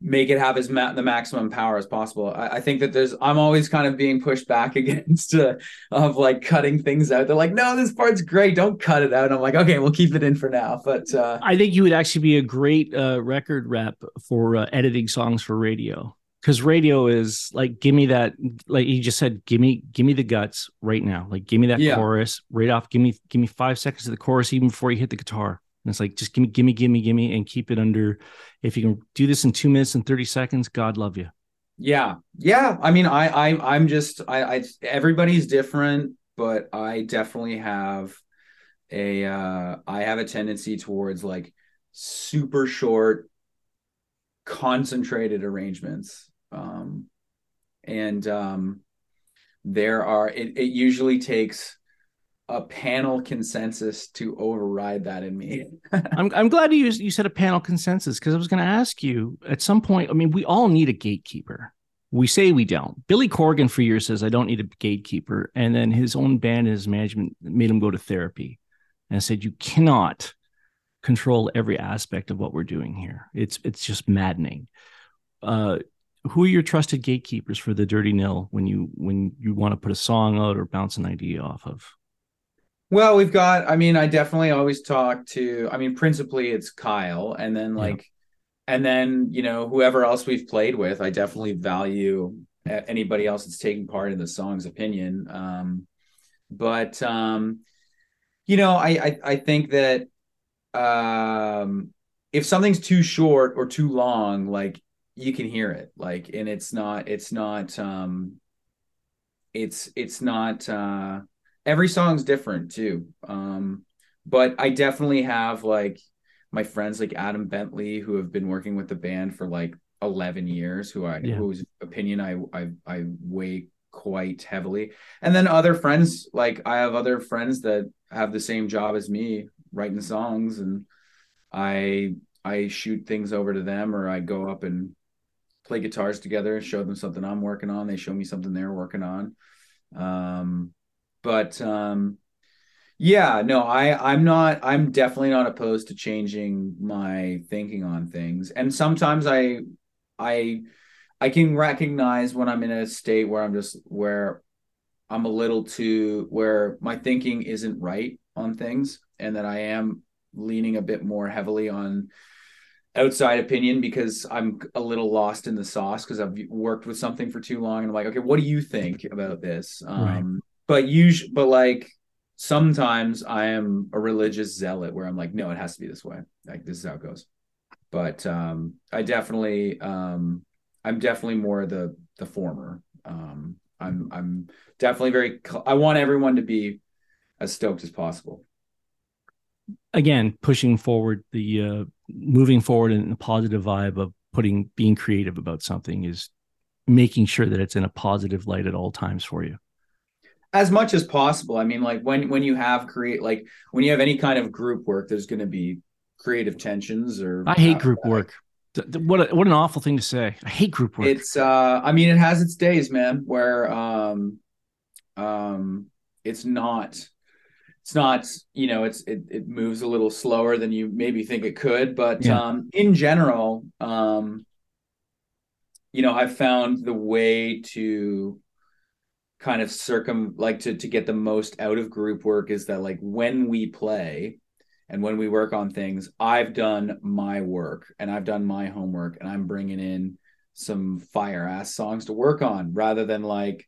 make it have as ma- the maximum power as possible. I, I think that there's, I'm always kind of being pushed back against uh, of like cutting things out. They're like, no, this part's great, don't cut it out. I'm like, okay, we'll keep it in for now. But uh, I think you would actually be a great uh, record rep for uh, editing songs for radio, because radio is like, give me that, like you just said, give me, give me the guts right now. Like, give me that yeah. chorus right off. Give me, give me five seconds of the chorus, even before you hit the guitar. And it's like, just gimme, gimme, gimme, gimme, and keep it under. If you can do this in two minutes and thirty seconds, God love you. Yeah. Yeah. I mean, I, I, I'm just, I, I, everybody's different, but I definitely have a, uh, I have a tendency towards like super short, concentrated arrangements. Um, and um, there are, it, it usually takes a panel consensus to override that in me. I'm I'm glad you you said a panel consensus, because I was going to ask you at some point. I mean, we all need a gatekeeper. We say we don't. Billy Corgan for years says, I don't need a gatekeeper. And then his own band and his management made him go to therapy and said, you cannot control every aspect of what we're doing here. It's it's just maddening. Uh, who are your trusted gatekeepers for the Dirty Nil when you when you want to put a song out or bounce an idea off of? Well, we've got, I mean, I definitely always talk to, I mean, principally it's Kyle, and then like, yeah. and then, you know, whoever else we've played with. I definitely value anybody else that's taking part in the song's opinion. Um, but, um, you know, I, I, I think that um, if something's too short or too long, like you can hear it, like, and it's not, it's not, um, it's, it's not, uh, every song's different too. Um, but I definitely have like my friends like Adam Bentley, who have been working with the band for like eleven years, who I, yeah. whose opinion I, I, I weigh quite heavily. And then other friends, like I have other friends that have the same job as me, writing songs, and I, I shoot things over to them, or I go up and play guitars together, show them something I'm working on. They show me something they're working on. Um, But um, yeah, no, I, I'm not, I'm definitely not opposed to changing my thinking on things. And sometimes I, I, I can recognize when I'm in a state where I'm just, where I'm a little too, where my thinking isn't right on things, and that I am leaning a bit more heavily on outside opinion, because I'm a little lost in the sauce, because I've worked with something for too long, and I'm like, okay, what do you think about this? Right. Um, But usually, but like sometimes I am a religious zealot where I'm like, no, it has to be this way. Like, this is how it goes. But um, I definitely, um, I'm definitely more the the former. Um, I'm I'm definitely very. I want everyone to be as stoked as possible. Again, pushing forward the uh, moving forward in the positive vibe of putting being creative about something is making sure that it's in a positive light at all times for you. As much as possible. I mean, like when, when you have create, like when you have any kind of group work, there's going to be creative tensions or. I hate group that. work. What, a, what an awful thing to say. I hate group work. It's uh, I mean, it has its days, man, where um, um, it's not, it's not, you know, it's, it, it moves a little slower than you maybe think it could, but yeah. um, in general, um, you know, I've found the way to, kind of circum like to to get the most out of group work is that like when we play and when we work on things, I've done my work and I've done my homework, and I'm bringing in some fire ass songs to work on, rather than like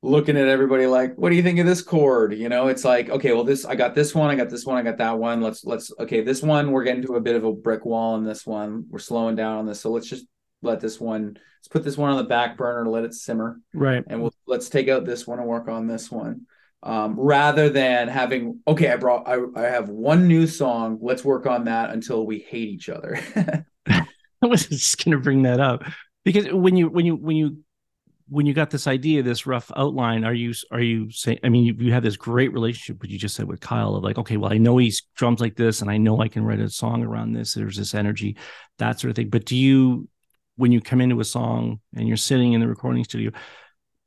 looking at everybody like, what do you think of this chord? You know, it's like, okay, well this, I got this one, I got this one, I got that one. Let's let's okay, this one we're getting to a bit of a brick wall in this one. We're slowing down on this, so let's just let this one, let's put this one on the back burner, let it simmer. Right. And we'll, let's take out this one and work on this one. Um, rather than having, okay, I brought, I, I have one new song. Let's work on that until we hate each other. I was just going to bring that up, because when you, when you, when you, when you got this idea, this rough outline, are you, are you saying, I mean, you, you have this great relationship, but you just said with Kyle of like, okay, well, I know he's drums like this, and I know I can write a song around this. There's this energy, that sort of thing. But do you, when you come into a song and you're sitting in the recording studio,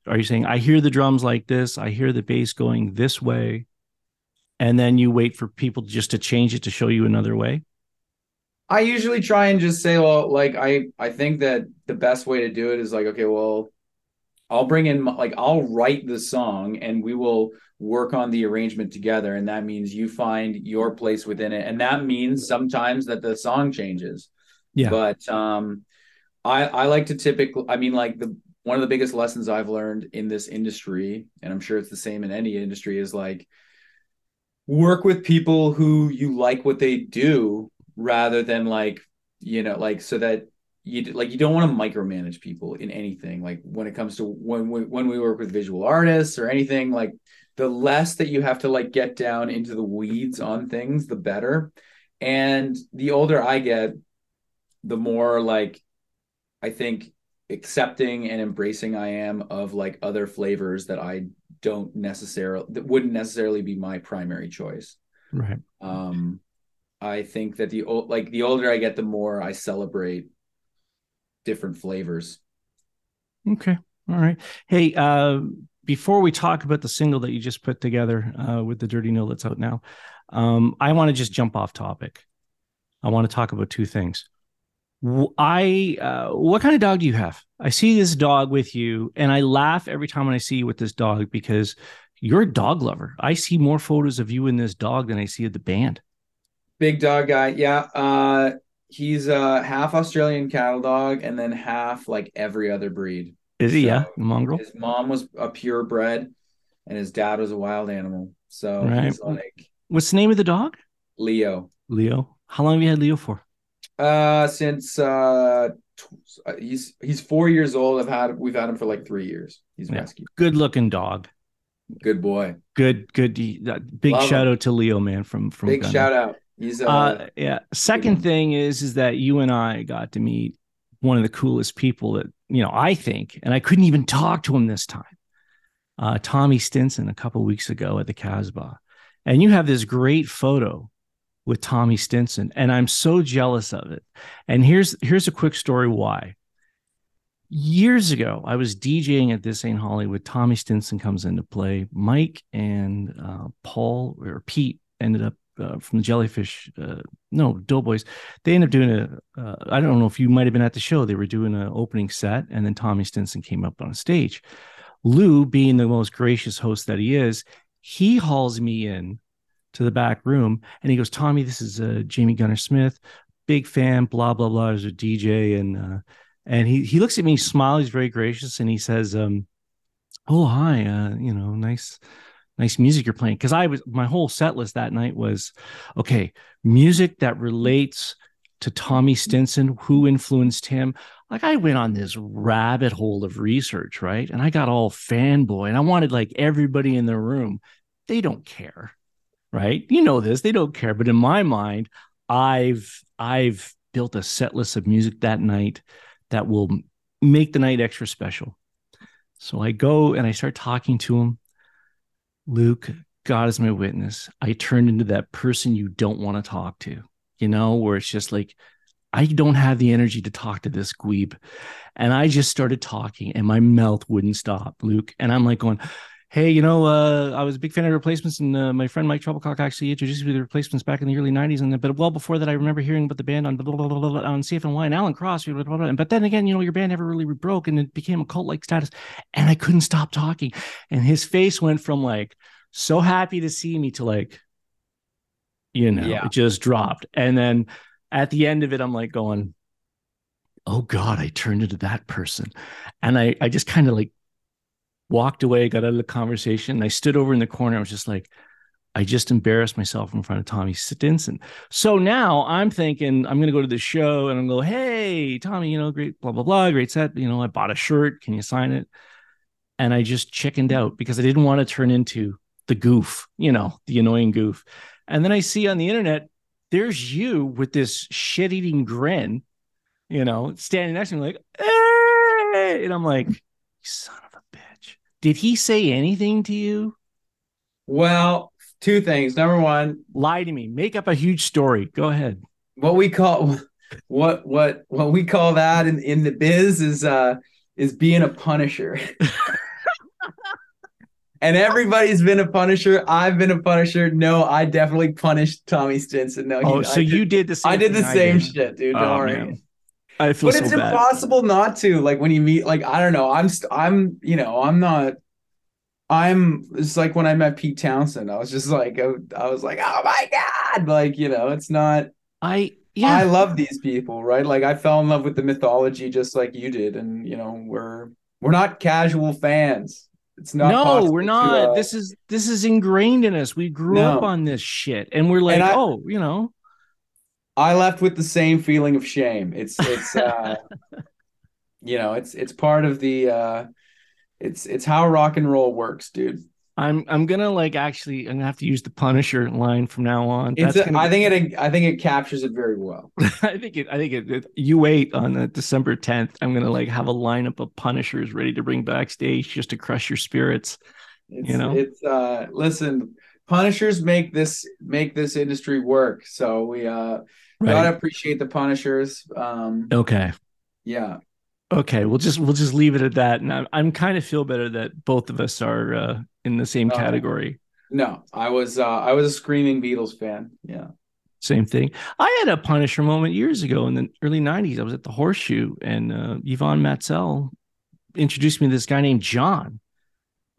are you saying, I hear the drums like this, I hear the bass going this way, and then you wait for people just to change it to show you another way? I usually try and just say, well, like, I, I think that the best way to do it is like, okay, well, I'll bring in, like, I'll write the song and we will work on the arrangement together. And that means you find your place within it. And that means sometimes that the song changes. Yeah. But um, I, I like to typically, I mean, like the, one of the biggest lessons I've learned in this industry, and I'm sure it's the same in any industry, is like, work with people who you like what they do, rather than like, you know, like, so that you like, you don't want to micromanage people in anything. Like when it comes to when we, when we work with visual artists or anything, like the less that you have to like get down into the weeds on things, the better. And the older I get, the more like, I think accepting and embracing I am of like other flavors that I don't necessarily, that wouldn't necessarily be my primary choice. Right. Um, I think that the old, like the older I get, the more I celebrate different flavors. Okay. All right. Hey, uh, before we talk about the single that you just put together uh, with the Dirty Nil that's out now, um, I want to just jump off topic. I want to talk about two things. I, uh, what kind of dog do you have? I see this dog with you and I laugh every time when I see you with this dog because you're a dog lover. I see more photos of you in this dog than I see of the band. Big dog guy. Yeah. Uh, he's a uh, half Australian cattle dog and then half like every other breed. Is he? So yeah. Mongrel. His mom was a purebred and his dad was a wild animal. So right. He's like, what's the name of the dog? Leo. Leo. How long have you had Leo for? Uh, since uh, t- he's he's four years old. I've had we've had him for like three years. He's yeah. rescued. Good looking dog. Good boy. Good good. Big Love shout him. out to Leo, man. From from big Gunner. shout out. He's uh, uh yeah. Second thing is is that you and I got to meet one of the coolest people that you know I think, and I couldn't even talk to him this time. Uh, Tommy Stinson a couple weeks ago at the Casbah, and you have this great photo with Tommy Stinson. And I'm so jealous of it. And here's, here's a quick story. Why? Years ago, I was DJing at This Ain't Hollywood. Tommy Stinson comes into play. Mike and uh, Paul or Pete ended up uh, from the Jellyfish. Uh, no, Doughboys. They ended up doing a, uh, I don't know if you might've been at the show. They were doing an opening set. And then Tommy Stinson came up on stage. Lou, being the most gracious host that he is, he hauls me in to the back room. And he goes, Tommy, this is uh, Jamie Gunner-Smith, big fan, blah, blah, blah. There's a D J. And uh, and he he looks at me, smiles, he's very gracious. And he says, um, oh, hi, uh, you know, nice, nice music you're playing. Because I was, my whole set list that night was, okay, music that relates to Tommy Stinson, who influenced him. Like I went on this rabbit hole of research, right? And I got all fanboy and I wanted like everybody in the room. They don't care. Right. You know this. They don't care. But in my mind, I've I've built a set list of music that night that will make the night extra special. So I go and I start talking to him. Luke, God is my witness. I turned into that person you don't want to talk to, you know, where it's just like, I don't have the energy to talk to this dweeb. And I just started talking and my mouth wouldn't stop, Luke. And I'm like going, hey, you know, uh, I was a big fan of Replacements, and uh, my friend Mike Tebilcock actually introduced me to the Replacements back in the early nineties. And but well before that, I remember hearing about the band on blah, blah, blah, blah, on C F N Y and Alan Cross. Blah, blah, blah. But then again, you know, your band never really broke, and it became a cult-like status. And I couldn't stop talking. And his face went from like so happy to see me to like, you know, yeah. It just dropped. And then at the end of it, I'm like going, "Oh God, I turned into that person," and I I just kind of like. walked away, got out of the conversation. And I stood over in the corner. I was just like, I just embarrassed myself in front of Tommy Stinson. So now I'm thinking I'm going to go to the show and I'm going to go, hey, Tommy, you know, great, blah, blah, blah, great set. You know, I bought a shirt. Can you sign it? And I just chickened out because I didn't want to turn into the goof, you know, the annoying goof. And then I see on the internet, there's you with this shit-eating grin, you know, standing next to me like, hey! And I'm like, you son of a bitch. Did he say anything to you? Well, two things. Number one, lie to me. Make up a huge story. Go ahead. What we call what what what we call that in, in the biz is uh is being a punisher. And everybody's been a punisher. I've been a punisher. No, I definitely punished Tommy Stinson. No, oh, he, so I you did, did the same I did the same did. shit, dude. Don't oh, worry. Man. I feel but so it's bad. Impossible not to. Like when you meet, like, I don't know. I'm, st- I'm, you know, I'm not, I'm, it's like when I met Pete Townsend, I was just like, I, I was like, oh my God. Like, you know, it's not, I, yeah, I love these people, right? Like I fell in love with the mythology just like you did. And, you know, we're, we're not casual fans. It's not no we're not to, uh, this is this is ingrained in us. We grew no. up on this shit and we're like, and I, oh you know I left with the same feeling of shame. It's it's uh you know it's it's part of the uh it's it's how rock and roll works, dude. I'm I'm gonna like actually I'm gonna have to use the Punisher line from now on. That's it's a, I think it I think it captures it very well. I think it I think it, it you wait on the December tenth. I'm gonna like have a lineup of Punishers ready to bring backstage just to crush your spirits. It's, you know, it's uh listen, Punishers make this make this industry work. So we uh right. gotta appreciate the Punishers. Um, okay. Yeah. Okay, we'll just we'll just leave it at that, and I'm I'm kind of feel better that both of us are uh, in the same category. Uh, no, I was uh, I was a screaming Beatles fan. Yeah, same thing. I had a Punisher moment years ago in the early nineties. I was at the Horseshoe, and uh, Yvonne Matzel introduced me to this guy named John,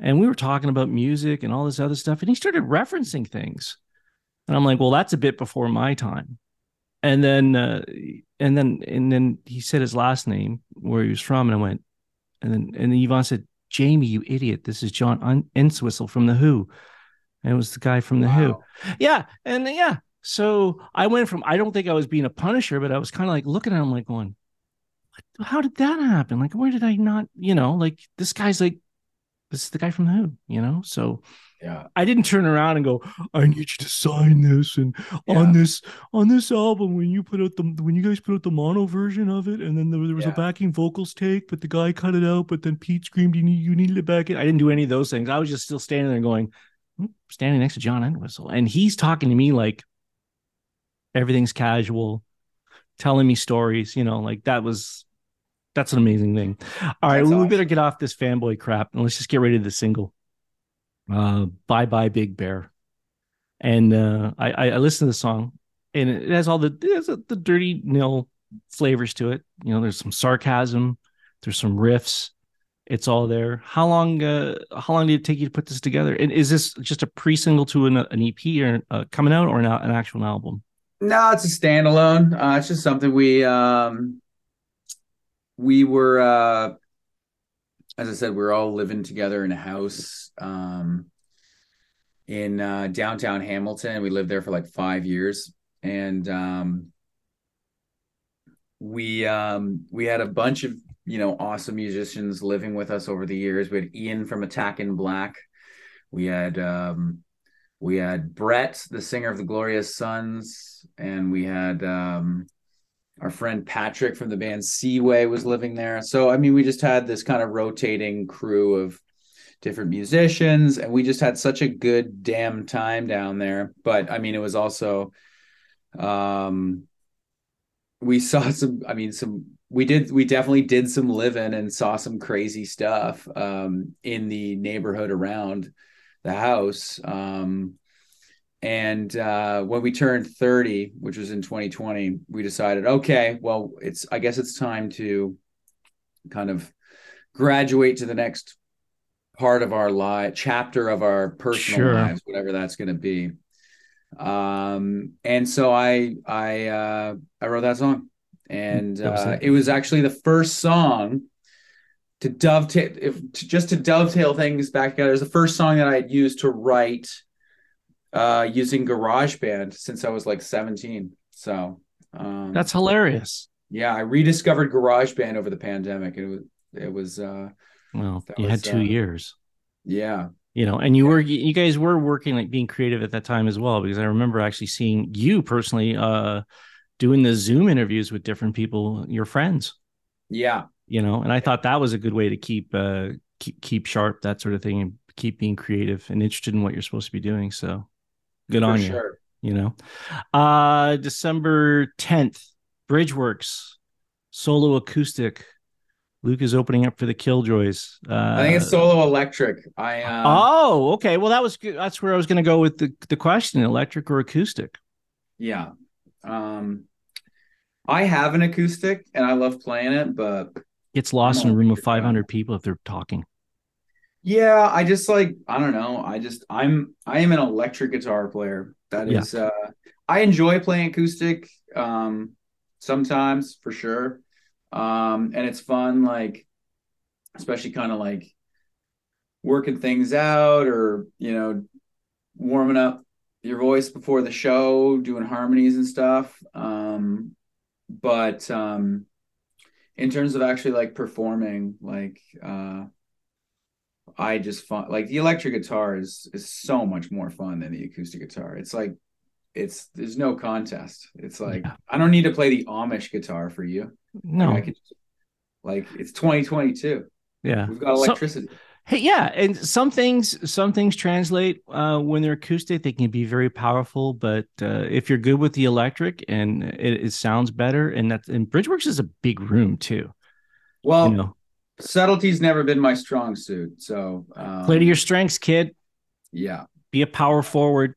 and we were talking about music and all this other stuff, and he started referencing things, and I'm like, well, that's a bit before my time. And then, uh, and then, and then he said his last name, where he was from, and I went, and then, and then Yvonne said, "Jamie, you idiot! This is John Entwistle from The Who," and it was the guy from The wow. Who. Yeah, and yeah. So I went from I don't think I was being a punisher, but I was kind of like looking at him like going, "How did that happen? Like, where did I not? You know, like this guy's like, this is the guy from The Who, you know?" So. Yeah. I didn't turn around and go, I need you to sign this, and yeah. on this on this album when you put out the when you guys put out the mono version of it, and then there, there was yeah. a backing vocals take, but the guy cut it out, but then Pete screamed, you need you needed it back in. I didn't do any of those things. I was just still standing there going, standing next to John Entwistle, and he's talking to me like everything's casual, telling me stories, you know, like that was that's an amazing thing. All right, well, awesome. We better get off this fanboy crap and let's just get ready to the single. Uh, Bye Bye Big Bear, and uh, I I listened to the song, and it has all the it has the Dirty Nil flavors to it. You know, there's some sarcasm, there's some riffs, it's all there. How long uh, how long did it take you to put this together? And is this just a pre-single to an, an E P or uh, coming out, or an, an actual album? No, it's a standalone. Uh, it's just something we um we were. Uh... As I said, we were all living together in a house um, in uh, downtown Hamilton. We lived there for like five years, and um, we um, we had a bunch of you know awesome musicians living with us over the years. We had Ian from Attack in Black. We had um, we had Brett, the singer of the Glorious Sons, and we had. Um, Our friend Patrick from the band Seaway was living there. So, I mean, we just had this kind of rotating crew of different musicians, and we just had such a good damn time down there. But, I mean, it was also, um, we saw some, I mean, some, we did, we definitely did some living and saw some crazy stuff um, in the neighborhood around the house. Um And uh, when we turned thirty, which was in twenty twenty, we decided, okay, well, it's I guess it's time to kind of graduate to the next part of our life, chapter of our personal sure. lives, whatever that's going to be. Um, and so I I uh, I wrote that song, and uh, it was actually the first song to dovetail, if, to, just to dovetail things back together. It was the first song that I had used to write. Uh, using GarageBand since I was like seventeen. So um, that's hilarious. Yeah, I rediscovered GarageBand over the pandemic. It was, it was. Uh, well, you was, had two uh, years. Yeah, you know, and you yeah. were, you guys were working like being creative at that time as well, because I remember actually seeing you personally uh, doing the Zoom interviews with different people, your friends. Yeah, you know, and I thought that was a good way to keep uh, keep, keep sharp, that sort of thing, and keep being creative and interested in what you're supposed to be doing. So. Good for on sure. you, you know, uh, December tenth, Bridgeworks solo acoustic Luke is opening up for the Killjoys. Uh, I think it's Solo Electric. I um... Oh, okay. Well, that was good. That's where I was going to go with the, the question, electric or acoustic. Yeah. Um, I have an acoustic and I love playing it, but... Gets lost in a room of five hundred people if they're talking. Yeah, I just like, I don't know. I just, I'm, I am an electric guitar player. That yeah. is, uh, I enjoy playing acoustic um, sometimes for sure. Um, and it's fun, like, especially kind of like working things out or, you know, warming up your voice before the show, doing harmonies and stuff. Um, but um, in terms of actually like performing, like, uh, I just find like the electric guitar is is so much more fun than the acoustic guitar. It's like it's there's no contest. It's like yeah. I don't need to play the Amish guitar for you. No, like, I could, like it's twenty twenty-two. Yeah, we've got electricity. So, hey, yeah, and some things some things translate uh, when they're acoustic. They can be very powerful, but uh, if you're good with the electric and it, it sounds better, and that and Bridgeworks is a big room too. Well. You know. Subtlety's never been my strong suit, so um, play to your strengths, kid. Yeah, be a power forward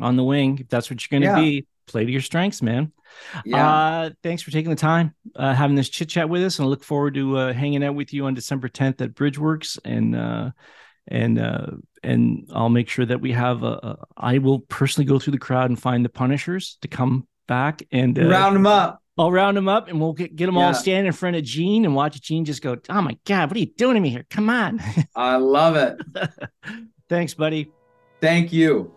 on the wing if that's what you're going to yeah. be. Play to your strengths, man. Yeah. Uh, thanks for taking the time, uh, having this chit chat with us, and I look forward to uh, hanging out with you on December tenth at Bridgeworks, and uh, and uh, and I'll make sure that we have a, a. I will personally go through the crowd and find the Punishers to come back and uh, round them up. I'll round them up and we'll get, get them yeah. all standing in front of Gene and watch Gene just go, oh my God, what are you doing to me here? Come on. I love it. Thanks, buddy. Thank you.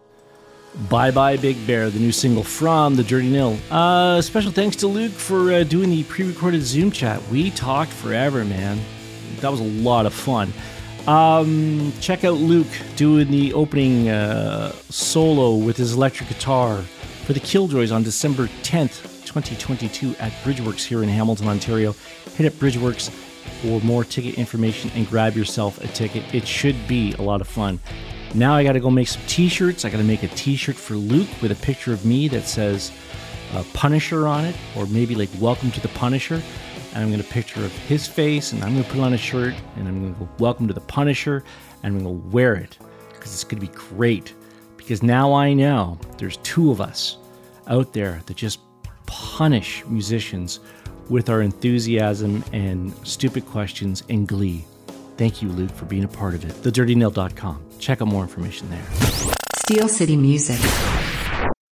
Bye Bye Big Bear, the new single from The Dirty Nil. Uh, special thanks to Luke for uh, doing the pre-recorded Zoom chat. We talked forever, man. That was a lot of fun. Um, check out Luke doing the opening uh, solo with his electric guitar for the Killjoys on December tenth, twenty twenty-two at Bridgeworks here in Hamilton, Ontario. Hit up Bridgeworks for more ticket information and grab yourself a ticket. It should be a lot of fun. Now I got to go make some t-shirts. I got to make a t-shirt for Luke with a picture of me that says uh, Punisher on it, or maybe like Welcome to the Punisher. And I'm going to picture of his face, and I'm going to put on a shirt, and I'm going to go Welcome to the Punisher, and I'm going to wear it because it's going to be great. Because now I know there's two of us out there that just punish musicians with our enthusiasm and stupid questions and glee. Thank you, Luke, for being a part of it. the dirty nil dot com. Check out more information there. Steel City Music.